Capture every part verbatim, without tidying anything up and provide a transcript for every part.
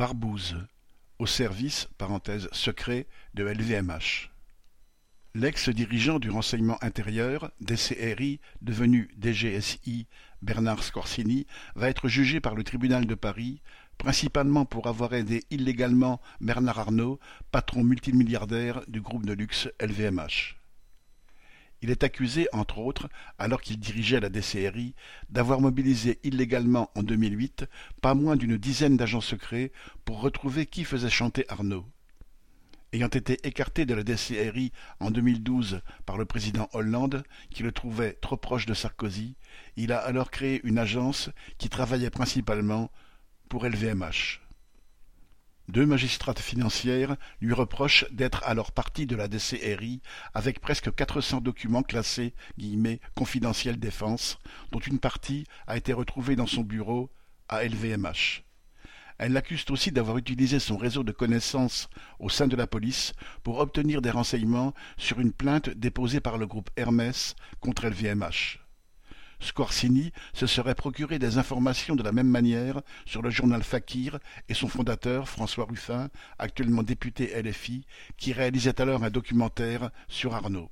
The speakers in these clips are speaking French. Barbouze, au service parenthèse, secret de L V M H. L'ex-dirigeant du renseignement intérieur, D C R I, devenu D G S I, Bernard Squarcini, va être jugé par le tribunal de Paris, principalement pour avoir aidé illégalement Bernard Arnault, patron multimilliardaire du groupe de luxe L V M H. Il est accusé, entre autres, alors qu'il dirigeait la D C R I, d'avoir mobilisé illégalement en deux mille huit pas moins d'une dizaine d'agents secrets pour retrouver qui faisait chanter Arnault. Ayant été écarté de la D C R I en deux mille douze par le président Hollande, qui le trouvait trop proche de Sarkozy, il a alors créé une agence qui travaillait principalement pour L V M H. Deux magistrates financières lui reprochent d'être alors partie de la D C R I avec presque quatre cents documents classés guillemets, « confidentiels défense » dont une partie a été retrouvée dans son bureau à L V M H. Elles l'accusent aussi d'avoir utilisé son réseau de connaissances au sein de la police pour obtenir des renseignements sur une plainte déposée par le groupe Hermès contre L V M H. Squarcini se serait procuré des informations de la même manière sur le journal Fakir et son fondateur François Ruffin, actuellement député L F I, qui réalisait alors un documentaire sur Arnault.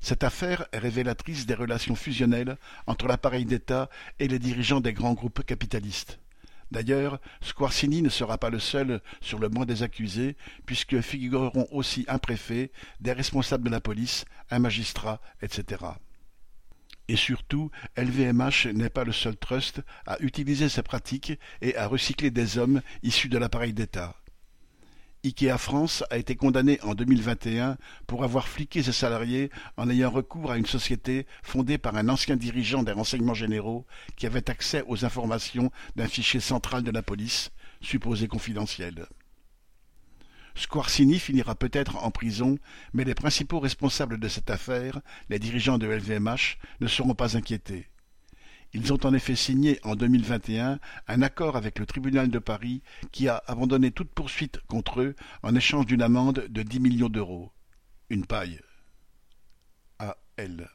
Cette affaire est révélatrice des relations fusionnelles entre l'appareil d'État et les dirigeants des grands groupes capitalistes. D'ailleurs, Squarcini ne sera pas le seul sur le banc des accusés, puisque figureront aussi un préfet, des responsables de la police, un magistrat, et cetera. Et surtout, L V M H n'est pas le seul trust à utiliser ces pratiques et à recycler des hommes issus de l'appareil d'État. IKEA France a été condamné en deux mille vingt et un pour avoir fliqué ses salariés en ayant recours à une société fondée par un ancien dirigeant des renseignements généraux qui avait accès aux informations d'un fichier central de la police, supposé confidentiel. Squarcini finira peut-être en prison, mais les principaux responsables de cette affaire, les dirigeants de L V M H, ne seront pas inquiétés. Ils ont en effet signé en deux mille vingt et un un accord avec le tribunal de Paris qui a abandonné toute poursuite contre eux en échange d'une amende de dix millions d'euros. Une paille. A L